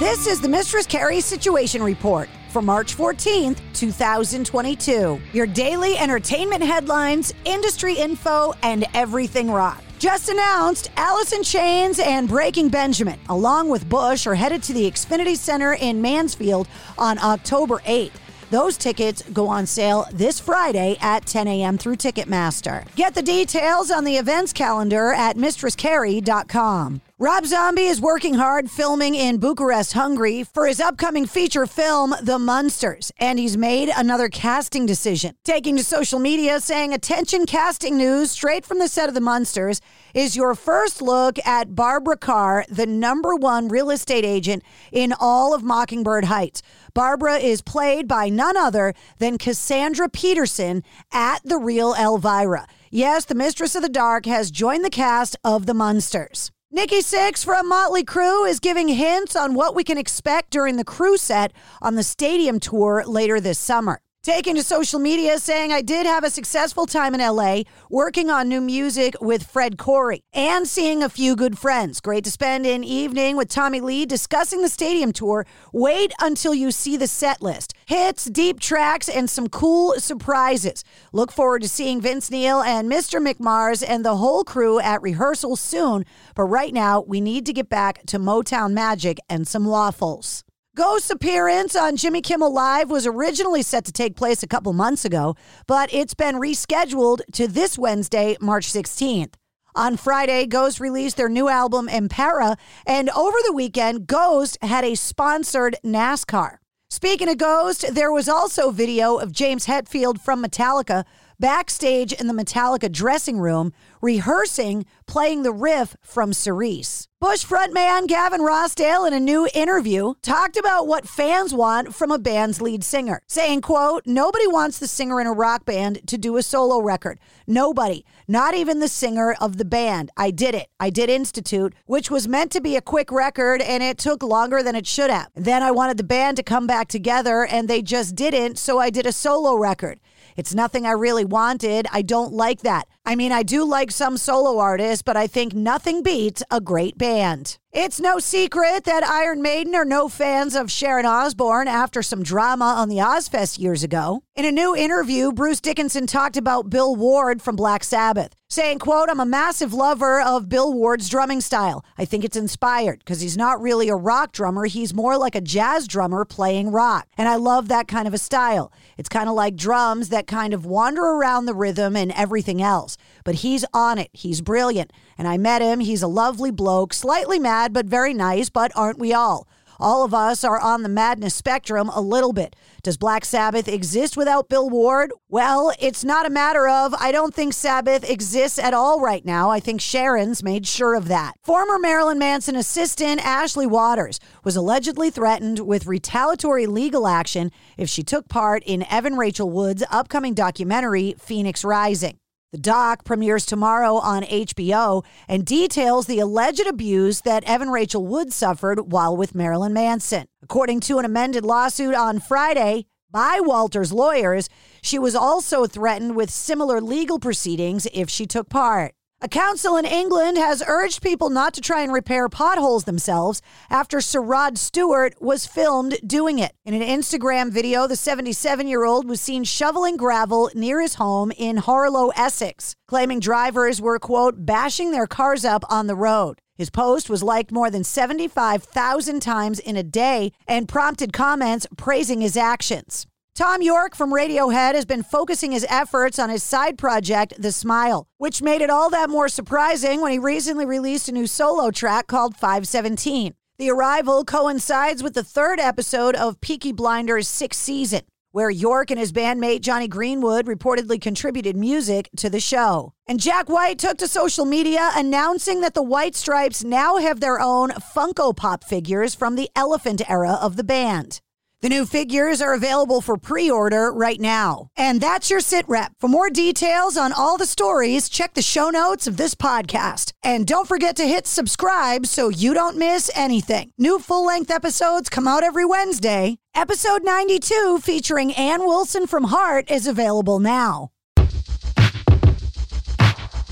This is the Mistress Carrie Situation Report for March 14th, 2022. Your daily entertainment headlines, industry info, and everything rock. Just announced, Alice in Chains and Breaking Benjamin, along with Bush, are headed to the Xfinity Center in Mansfield on October 8th. Those tickets go on sale this Friday at 10 a.m. through Ticketmaster. Get the details on the events calendar at MistressCarrie.com. Rob Zombie is working hard filming in Bucharest, Hungary for his upcoming feature film, The Munsters, and he's made another casting decision. Taking to social media saying, "Attention casting news straight from the set of The Munsters is your first look at Barbara Carr, the #1 real estate agent in all of Mockingbird Heights. Barbara is played by none other than Cassandra Peterson at the real Elvira." Yes, the Mistress of the Dark has joined the cast of The Munsters. Nikki Sixx from Motley Crue is giving hints on what we can expect during the Crue set on the stadium tour later this summer. Taking to social media saying, "I did have a successful time in LA working on new music with Fred Corey and seeing a few good friends. Great to spend an evening with Tommy Lee discussing the stadium tour. Wait until you see the set list. Hits, deep tracks, and some cool surprises. Look forward to seeing Vince Neil and Mr. McMars and the whole crew at rehearsal soon. But right now, we need to get back to Motown magic and some waffles." Ghost's appearance on Jimmy Kimmel Live was originally set to take place a couple months ago, but it's been rescheduled to this Wednesday, March 16th. On Friday, Ghost released their new album, Impera, and over the weekend, Ghost had a sponsored NASCAR. Speaking of Ghost, there was also video of James Hetfield from Metallica backstage in the Metallica dressing room rehearsing playing the riff from Cerise. Bush frontman Gavin Rossdale in a new interview talked about what fans want from a band's lead singer, saying, quote, "Nobody wants the singer in a rock band to do a solo record. Nobody, not even the singer of the band. I did it. I did Institute, which was meant to be a quick record, and it took longer than it should have. Then I wanted the band to come back together, and they just didn't, so I did a solo record. It's nothing I really wanted. I don't like that. I mean, I do like some solo artists, but I think nothing beats a great band." It's no secret that Iron Maiden are no fans of Sharon Osbourne after some drama on the Ozfest years ago. In a new interview, Bruce Dickinson talked about Bill Ward from Black Sabbath, saying, quote, "I'm a massive lover of Bill Ward's drumming style. I think it's inspired because he's not really a rock drummer. He's more like a jazz drummer playing rock. And I love that kind of a style. It's kind of like drums that kind of wander around the rhythm and everything else. But he's on it. He's brilliant. And I met him. He's a lovely bloke, slightly mad, but very nice. But aren't we all? All of us are on the madness spectrum a little bit. Does Black Sabbath exist without Bill Ward? Well, it's not a matter of, I don't think Sabbath exists at all right now. I think Sharon's made sure of that." Former Marilyn Manson assistant Ashley Waters was allegedly threatened with retaliatory legal action if she took part in Evan Rachel Wood's upcoming documentary, Phoenix Rising. The doc premieres tomorrow on HBO and details the alleged abuse that Evan Rachel Wood suffered while with Marilyn Manson. According to an amended lawsuit on Friday by Walter's lawyers, she was also threatened with similar legal proceedings if she took part. A council in England has urged people not to try and repair potholes themselves after Sir Rod Stewart was filmed doing it. In an Instagram video, the 77-year-old was seen shoveling gravel near his home in Harlow, Essex, claiming drivers were, quote, bashing their cars up on the road. His post was liked more than 75,000 times in a day and prompted comments praising his actions. Tom York from Radiohead has been focusing his efforts on his side project, The Smile, which made it all that more surprising when he recently released a new solo track called 517. The arrival coincides with the third episode of Peaky Blinders' sixth season, where York and his bandmate Johnny Greenwood reportedly contributed music to the show. And Jack White took to social media announcing that the White Stripes now have their own Funko Pop figures from the Elephant era of the band. The new figures are available for pre-order right now. And that's your sit rep. For more details on all the stories, check the show notes of this podcast. And don't forget to hit subscribe so you don't miss anything. New full-length episodes come out every Wednesday. Episode 92 featuring Ann Wilson from Heart is available now.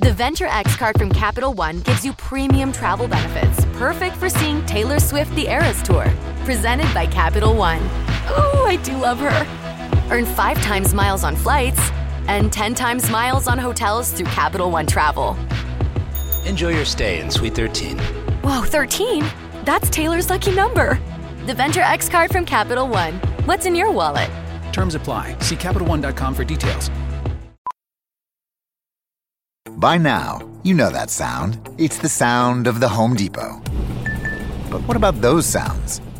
The Venture X card from Capital One gives you premium travel benefits, perfect for seeing Taylor Swift the Eras Tour. Presented by Capital One. Ooh, I do love her. Earn 5 times miles on flights and 10 times miles on hotels through Capital One Travel. Enjoy your stay in Suite 13. Whoa, 13? That's Taylor's lucky number. The Venture X card from Capital One. What's in your wallet? Terms apply. See CapitalOne.com for details. By now, you know that sound. It's the sound of the Home Depot. But what about those sounds?